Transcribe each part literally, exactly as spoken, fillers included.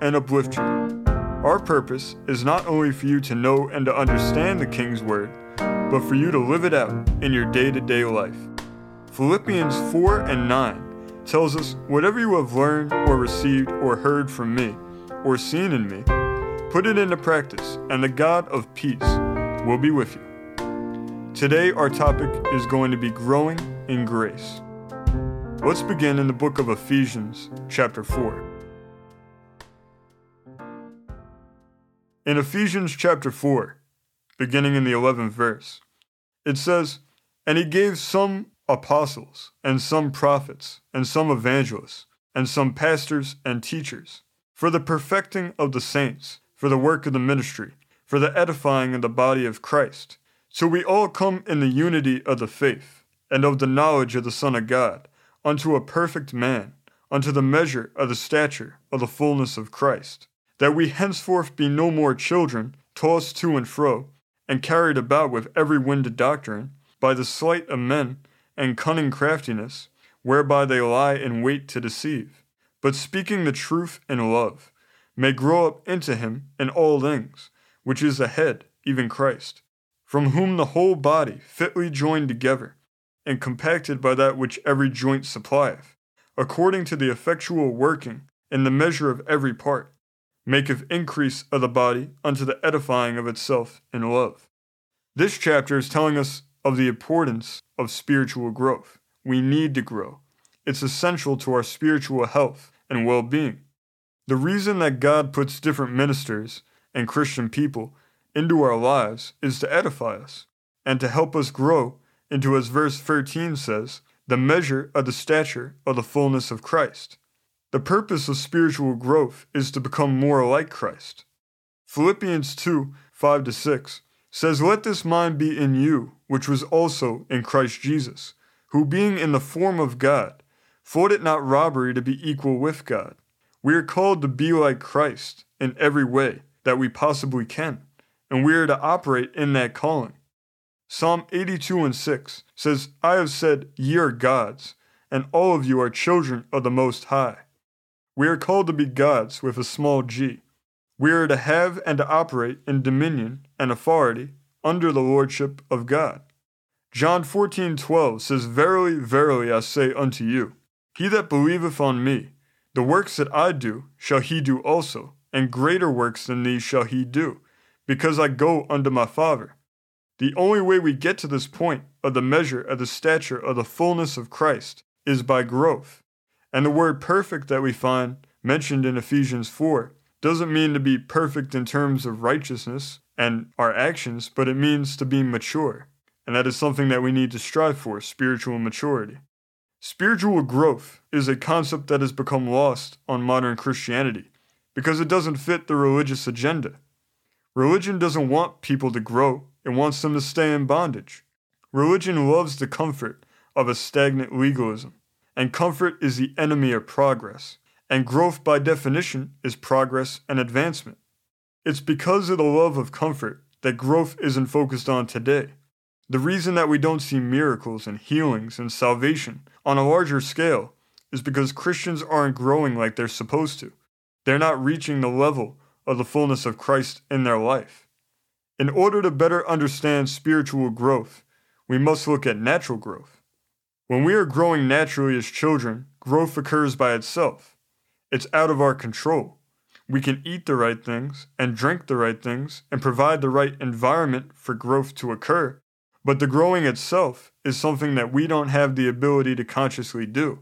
and uplift you. Our purpose is not only for you to know and to understand the King's Word, but for you to live it out in your day-to-day life. Philippians four and nine tells us, "Whatever you have learned or received or heard from me or seen in me, put it into practice, and the God of peace will be with you." Today, our topic is going to be growing in grace. Let's begin in the book of Ephesians, chapter four. In Ephesians chapter four, beginning in the eleventh verse, it says, "And he gave some apostles, and some prophets, and some evangelists, and some pastors and teachers, for the perfecting of the saints, for the work of the ministry, for the edifying of the body of Christ, so we all come in the unity of the faith, and of the knowledge of the Son of God, unto a perfect man, unto the measure of the stature of the fullness of Christ, that we henceforth be no more children, tossed to and fro, and carried about with every wind of doctrine, by the sleight of men, and cunning craftiness, whereby they lie in wait to deceive, but speaking the truth in love, may grow up into him in all things, which is the head, even Christ, from whom the whole body fitly joined together, and compacted by that which every joint supplieth, according to the effectual working in the measure of every part, maketh increase of the body unto the edifying of itself in love." This chapter is telling us of the importance of spiritual growth. We need to grow. It's essential to our spiritual health and well-being. The reason that God puts different ministers and Christian people into our lives is to edify us and to help us grow into, as verse thirteen says, the measure of the stature of the fullness of Christ. The purpose of spiritual growth is to become more like Christ. Philippians two, five to six says, "Let this mind be in you, which was also in Christ Jesus, who being in the form of God, thought it not robbery to be equal with God." We are called to be like Christ in every way that we possibly can, and we are to operate in that calling. Psalm eighty-two and six says, "I have said, ye are gods, and all of you are children of the Most High." We are called to be gods with a small g. We are to have and to operate in dominion and authority under the lordship of God. John fourteen twelve says, "Verily, verily, I say unto you, he that believeth on me, the works that I do shall he do also, and greater works than these shall he do, because I go unto my Father." The only way we get to this point of the measure of the stature of the fullness of Christ is by growth. And the word perfect that we find mentioned in Ephesians four doesn't mean to be perfect in terms of righteousness and our actions, but it means to be mature. And that is something that we need to strive for, spiritual maturity. Spiritual growth is a concept that has become lost on modern Christianity because it doesn't fit the religious agenda. Religion doesn't want people to grow, it wants them to stay in bondage. Religion loves the comfort of a stagnant legalism, and comfort is the enemy of progress, and growth by definition is progress and advancement. It's because of the love of comfort that growth isn't focused on today. The reason that we don't see miracles and healings and salvation on a larger scale is because Christians aren't growing like they're supposed to. They're not reaching the level of the fullness of Christ in their life. In order to better understand spiritual growth, we must look at natural growth. When we are growing naturally as children, growth occurs by itself. It's out of our control. We can eat the right things and drink the right things and provide the right environment for growth to occur, but the growing itself is something that we don't have the ability to consciously do.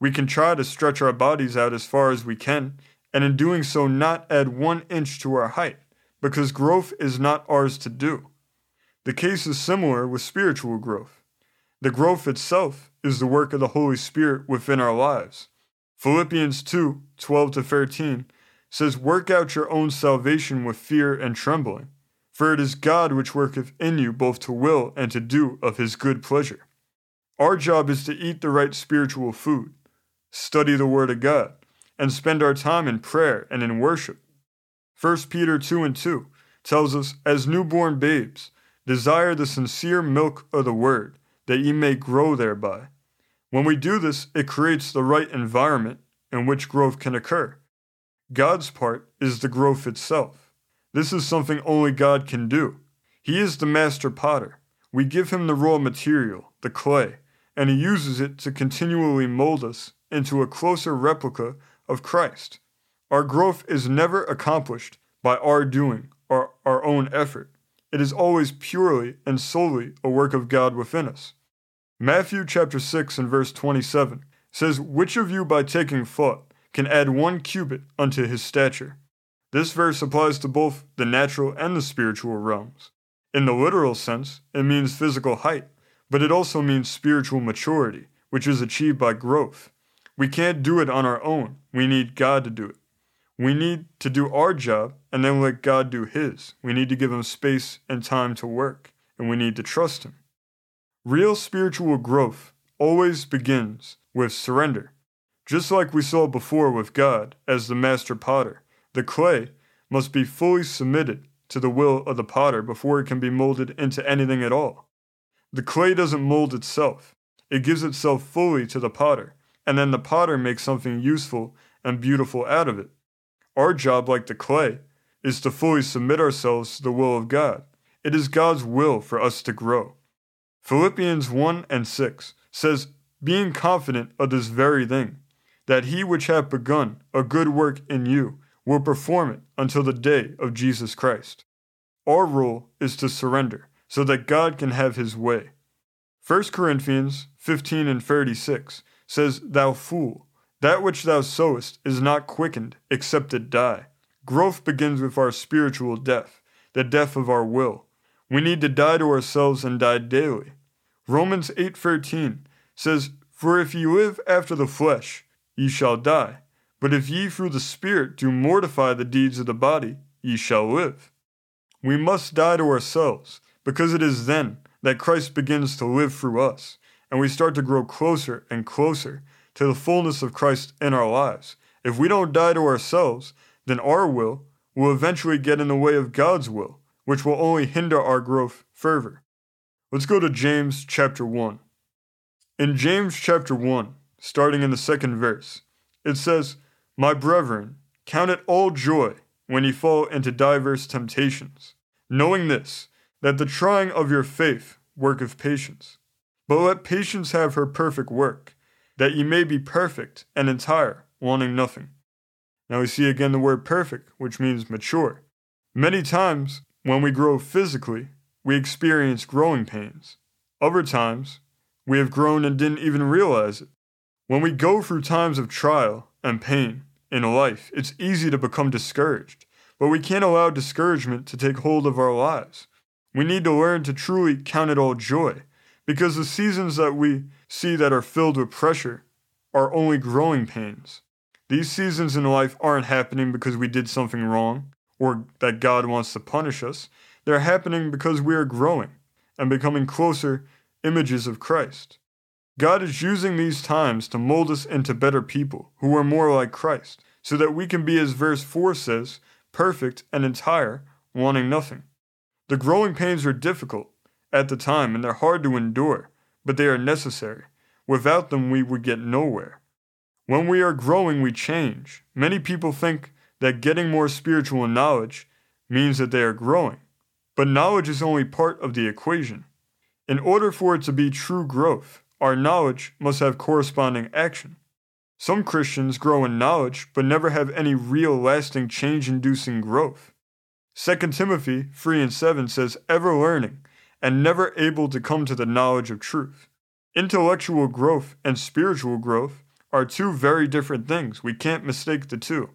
We can try to stretch our bodies out as far as we can, and in doing so not add one inch to our height, because growth is not ours to do. The case is similar with spiritual growth. The growth itself is the work of the Holy Spirit within our lives. Philippians two, twelve to thirteen says, work out your own salvation with fear and trembling, for it is God which worketh in you both to will and to do of his good pleasure. Our job is to eat the right spiritual food, study the Word of God, and spend our time in prayer and in worship. First Peter two and two tells us, as newborn babes, desire the sincere milk of the Word, that ye may grow thereby. When we do this, it creates the right environment in which growth can occur. God's part is the growth itself. This is something only God can do. He is the master potter. We give him the raw material, the clay, and he uses it to continually mold us into a closer replica of Christ. Our growth is never accomplished by our doing or our own effort. It is always purely and solely a work of God within us. Matthew chapter six and verse twenty-seven says, which of you by taking thought can add one cubit unto his stature? This verse applies to both the natural and the spiritual realms. In the literal sense, it means physical height, but it also means spiritual maturity, which is achieved by growth. We can't do it on our own. We need God to do it. We need to do our job and then let God do his. We need to give him space and time to work, and we need to trust him. Real spiritual growth always begins with surrender. Just like we saw before with God as the master potter, the clay must be fully submitted to the will of the potter before it can be molded into anything at all. The clay doesn't mold itself. It gives itself fully to the potter, and then the potter makes something useful and beautiful out of it. Our job, like the clay, is to fully submit ourselves to the will of God. It is God's will for us to grow. Philippians one and six says, being confident of this very thing, that he which hath begun a good work in you will perform it until the day of Jesus Christ. Our rule is to surrender so that God can have his way. First Corinthians fifteen and thirty-six says, thou fool, that which thou sowest is not quickened except it die. Growth begins with our spiritual death, the death of our will. We need to die to ourselves and die daily. Romans eight thirteen says, for if ye live after the flesh, ye shall die. But if ye through the Spirit do mortify the deeds of the body, ye shall live. We must die to ourselves, because it is then that Christ begins to live through us, and we start to grow closer and closer to the fullness of Christ in our lives. If we don't die to ourselves, then our will will eventually get in the way of God's will, which will only hinder our growth further. Let's go to James chapter one. In James chapter one, starting in the second verse, it says, my brethren, count it all joy when ye fall into diverse temptations, knowing this, that the trying of your faith worketh patience. But let patience have her perfect work, that ye may be perfect and entire, wanting nothing. Now we see again the word perfect, which means mature. Many times, when we grow physically, we experience growing pains. Other times, we have grown and didn't even realize it. When we go through times of trial and pain in life, it's easy to become discouraged, but we can't allow discouragement to take hold of our lives. We need to learn to truly count it all joy, because the seasons that we see that are filled with pressure are only growing pains. These seasons in life aren't happening because we did something wrong or that God wants to punish us. They're happening because we are growing and becoming closer images of Christ. God is using these times to mold us into better people who are more like Christ, so that we can be, as verse four says, perfect and entire, wanting nothing. The growing pains are difficult at the time and they're hard to endure, but they are necessary. Without them, we would get nowhere. When we are growing, we change. Many people think that getting more spiritual knowledge means that they are growing, but knowledge is only part of the equation. In order for it to be true growth, our knowledge must have corresponding action. Some Christians grow in knowledge but never have any real lasting change-inducing growth. Second Timothy three and seven says, ever learning and never able to come to the knowledge of truth. Intellectual growth and spiritual growth are two very different things. We can't mistake the two.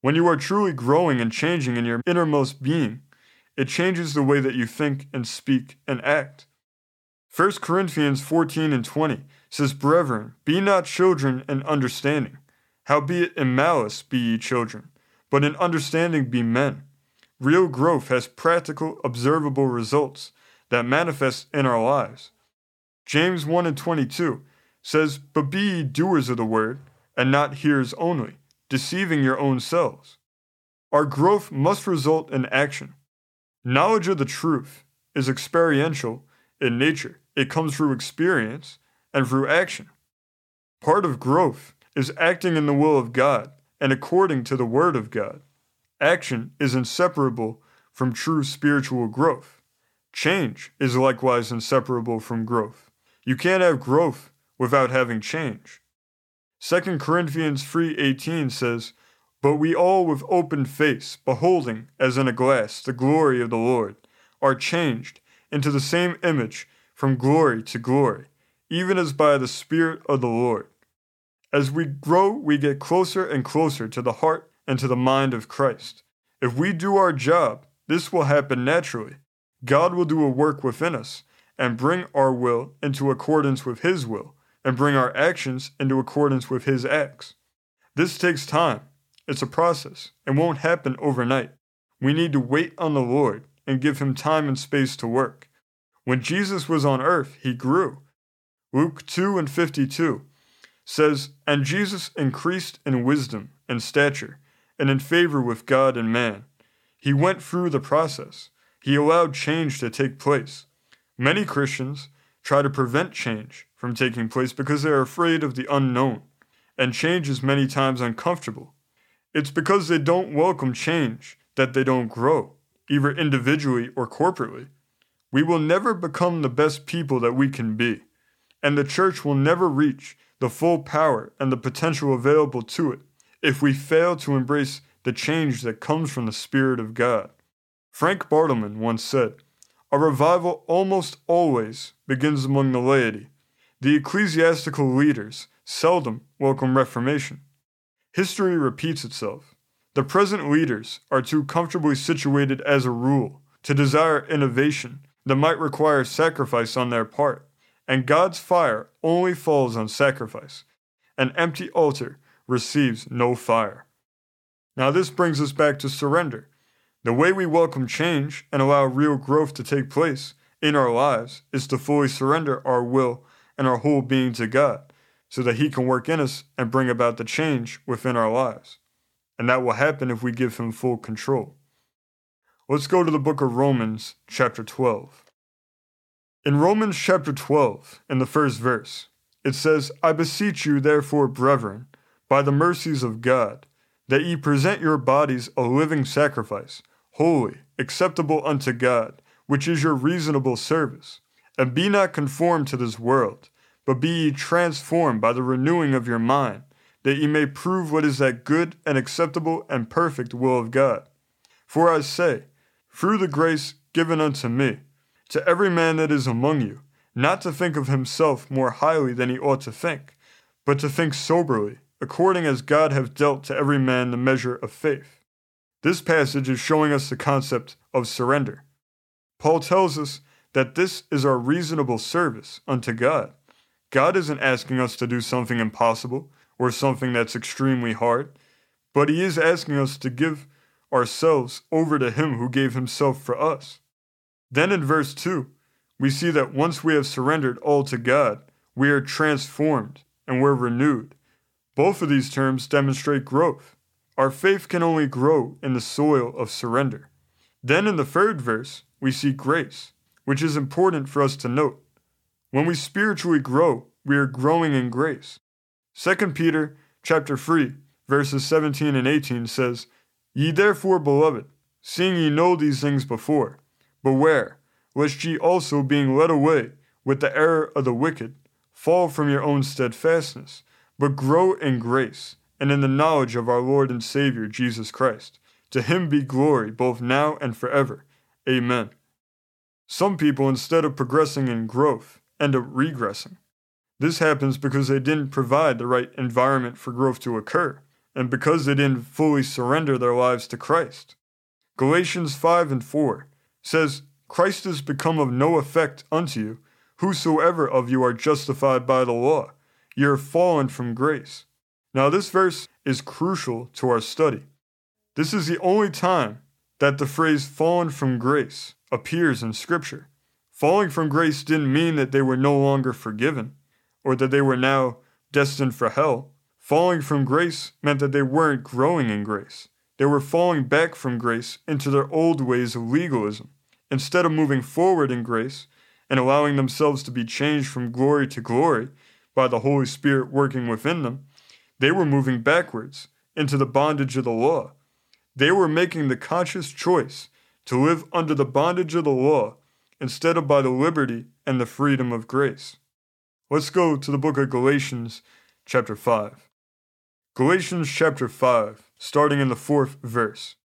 When you are truly growing and changing in your innermost being, it changes the way that you think and speak and act. First Corinthians fourteen and twenty says, brethren, be not children in understanding. Howbeit in malice be ye children, but in understanding be men. Real growth has practical, observable results that manifest in our lives. James one and twenty-two says, "But be ye doers of the word, and not hearers only, deceiving your own selves." Our growth must result in action. Knowledge of the truth is experiential in nature. It comes through experience and through action. Part of growth is acting in the will of God and according to the Word of God. Action is inseparable from true spiritual growth. Change is likewise inseparable from growth. You can't have growth without having change. Second Corinthians three eighteen says, "But we all with open face, beholding as in a glass the glory of the Lord, are changed into the same image from glory to glory, even as by the Spirit of the Lord." As we grow, we get closer and closer to the heart and to the mind of Christ. If we do our job, this will happen naturally. God will do a work within us and bring our will into accordance with His will and bring our actions into accordance with His acts. This takes time. It's a process and won't happen overnight. We need to wait on the Lord and give Him time and space to work. When Jesus was on earth, He grew. Luke two and fifty-two says, "And Jesus increased in wisdom and stature, and in favor with God and man." He went through the process. He allowed change to take place. Many Christians try to prevent change from taking place because they are afraid of the unknown, and change is many times uncomfortable. It's because they don't welcome change that they don't grow, either individually or corporately. We will never become the best people that we can be, and the church will never reach the full power and the potential available to it if we fail to embrace the change that comes from the Spirit of God. Frank Bartleman once said, "A revival almost always begins among the laity. The ecclesiastical leaders seldom welcome reformation." History repeats itself. The present leaders are too comfortably situated as a rule to desire innovation that might require sacrifice on their part, and God's fire only falls on sacrifice. An empty altar receives no fire. Now this brings us back to surrender. The way we welcome change and allow real growth to take place in our lives is to fully surrender our will and our whole being to God so that He can work in us and bring about the change within our lives. And that will happen if we give Him full control. Let's go to the book of Romans, chapter twelve. In Romans chapter twelve, in the first verse, it says, "I beseech you therefore, brethren, by the mercies of God, that ye present your bodies a living sacrifice, holy, acceptable unto God, which is your reasonable service. And be not conformed to this world, but be ye transformed by the renewing of your mind, that ye may prove what is that good and acceptable and perfect will of God. For I say, through the grace given unto me, to every man that is among you, not to think of himself more highly than he ought to think, but to think soberly, according as God hath dealt to every man the measure of faith." This passage is showing us the concept of surrender. Paul tells us that this is our reasonable service unto God. God isn't asking us to do something impossible or something that's extremely hard, but He is asking us to give ourselves over to Him who gave Himself for us. Then in verse two, we see that once we have surrendered all to God, we are transformed and we're renewed. Both of these terms demonstrate growth. Our faith can only grow in the soil of surrender. Then in the third verse, we see grace, which is important for us to note. When we spiritually grow, we are growing in grace. Second Peter chapter three, verses seventeen and eighteen says, "Ye therefore, beloved, seeing ye know these things before, beware, lest ye also, being led away with the error of the wicked, fall from your own steadfastness, but grow in grace and in the knowledge of our Lord and Savior, Jesus Christ. To Him be glory both now and forever. Amen." Some people, instead of progressing in growth, end up regressing. This happens because they didn't provide the right environment for growth to occur, and because they didn't fully surrender their lives to Christ. Galatians five and four says, "Christ is become of no effect unto you, whosoever of you are justified by the law. Ye are fallen from grace." Now this verse is crucial to our study. This is the only time that the phrase fallen from grace appears in Scripture. Falling from grace didn't mean that they were no longer forgiven or that they were now destined for hell. Falling from grace meant that they weren't growing in grace. They were falling back from grace into their old ways of legalism. Instead of moving forward in grace and allowing themselves to be changed from glory to glory by the Holy Spirit working within them, they were moving backwards into the bondage of the law. They were making the conscious choice to live under the bondage of the law instead of by the liberty and the freedom of grace. Let's go to the book of Galatians chapter five. Galatians chapter five, starting in the fourth verse.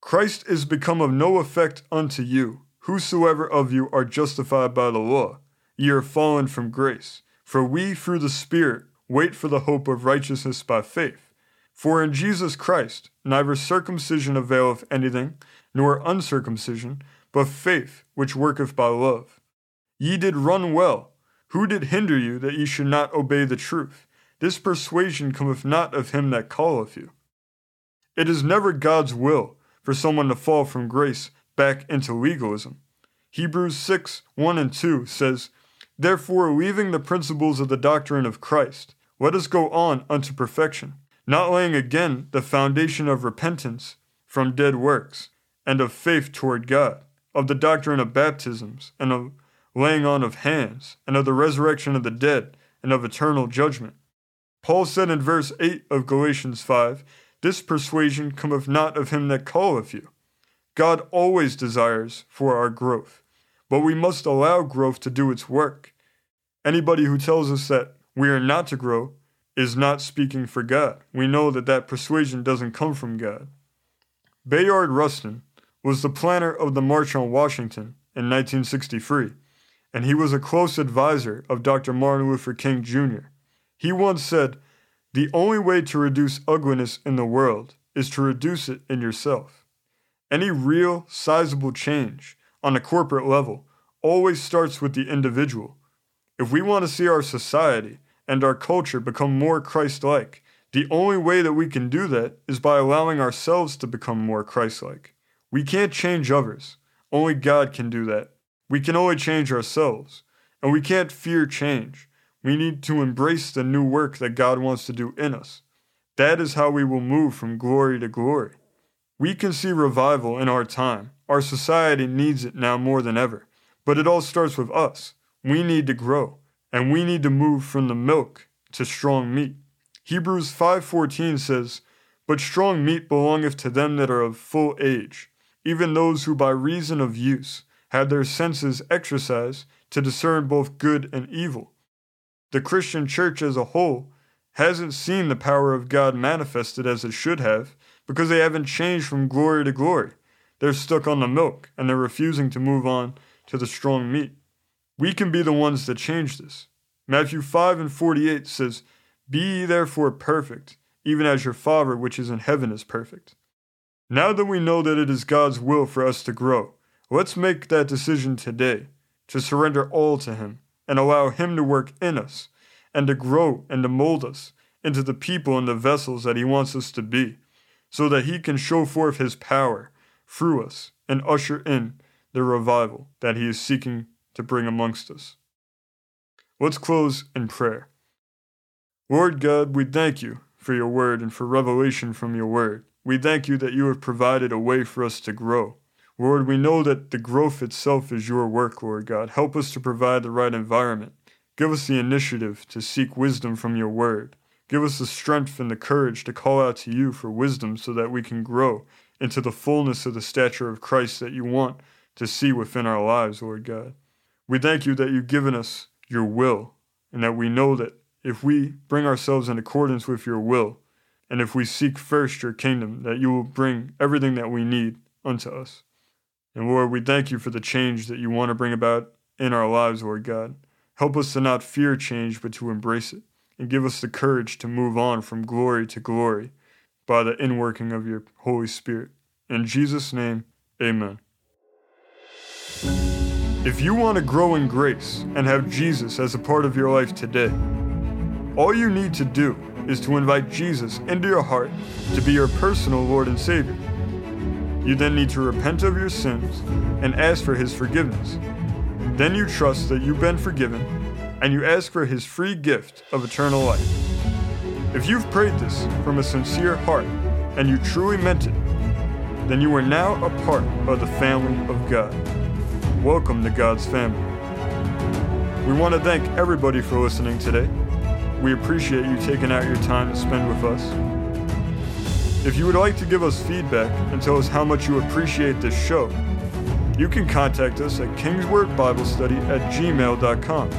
Christ is become of no effect unto you, whosoever of you are justified by the law. Ye are fallen from grace. For we through the Spirit wait for the hope of righteousness by faith. For in Jesus Christ neither circumcision availeth anything, nor uncircumcision, but faith which worketh by love. Ye did run well. Who did hinder you that ye should not obey the truth? This persuasion cometh not of him that calleth you. It is never God's will for someone to fall from grace back into legalism. Hebrews six, one and two says, Therefore, leaving the principles of the doctrine of Christ, let us go on unto perfection, not laying again the foundation of repentance from dead works, and of faith toward God, of the doctrine of baptisms, and of laying on of hands, and of the resurrection of the dead, and of eternal judgment. Paul said in verse eight of Galatians five, This persuasion cometh not of him that calleth you. God always desires for our growth, but we must allow growth to do its work. Anybody who tells us that we are not to grow is not speaking for God. We know that that persuasion doesn't come from God. Bayard Rustin was the planner of the March on Washington in nineteen sixty-three, and he was a close advisor of Doctor Martin Luther King Junior He once said, The only way to reduce ugliness in the world is to reduce it in yourself. Any real, sizable change on a corporate level always starts with the individual. If we want to see our society and our culture become more Christ-like, the only way that we can do that is by allowing ourselves to become more Christ-like. We can't change others. Only God can do that. We can only change ourselves, and we can't fear change. We need to embrace the new work that God wants to do in us. That is how we will move from glory to glory. We can see revival in our time. Our society needs it now more than ever. But it all starts with us. We need to grow, and we need to move from the milk to strong meat. Hebrews five fourteen says, But strong meat belongeth to them that are of full age, even those who by reason of use had their senses exercised to discern both good and evil. The Christian church as a whole hasn't seen the power of God manifested as it should have because they haven't changed from glory to glory. They're stuck on the milk and they're refusing to move on to the strong meat. We can be the ones that change this. Matthew five and forty-eight says, Be ye therefore perfect, even as your Father which is in heaven is perfect. Now that we know that it is God's will for us to grow, let's make that decision today to surrender all to Him, and allow Him to work in us, and to grow and to mold us into the people and the vessels that He wants us to be, so that He can show forth His power through us and usher in the revival that He is seeking to bring amongst us. Let's close in prayer. Lord God, we thank You for Your word and for revelation from Your word. We thank You that You have provided a way for us to grow. Lord, we know that the growth itself is Your work, Lord God. Help us to provide the right environment. Give us the initiative to seek wisdom from Your word. Give us the strength and the courage to call out to You for wisdom so that we can grow into the fullness of the stature of Christ that You want to see within our lives, Lord God. We thank You that You've given us Your will, and that we know that if we bring ourselves in accordance with Your will, and if we seek first Your kingdom, that You will bring everything that we need unto us. And Lord, we thank You for the change that You want to bring about in our lives, Lord God. Help us to not fear change, but to embrace it, and give us the courage to move on from glory to glory by the inworking of Your Holy Spirit. In Jesus' name, amen. If you want to grow in grace and have Jesus as a part of your life today, all you need to do is to invite Jesus into your heart to be your personal Lord and Savior. You then need to repent of your sins and ask for his forgiveness. Then you trust that you've been forgiven, and you ask for his free gift of eternal life. If you've prayed this from a sincere heart and you truly meant it, then you are now a part of the family of God. Welcome to God's family. We want to thank everybody for listening today. We appreciate you taking out your time to spend with us. If you would like to give us feedback and tell us how much you appreciate this show, you can contact us at kingswordbiblestudy at gmail dot com.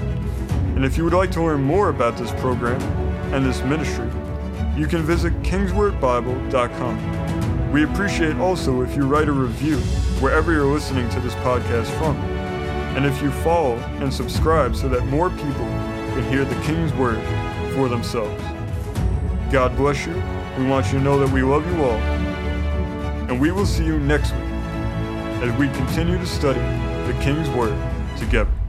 And if you would like to learn more about this program and this ministry, you can visit kings word bible dot com. We appreciate also if you write a review wherever you're listening to this podcast from, and if you follow and subscribe so that more people can hear the King's Word for themselves. God bless you. We want you to know that we love you all, and we will see you next week as we continue to study the King's Word together.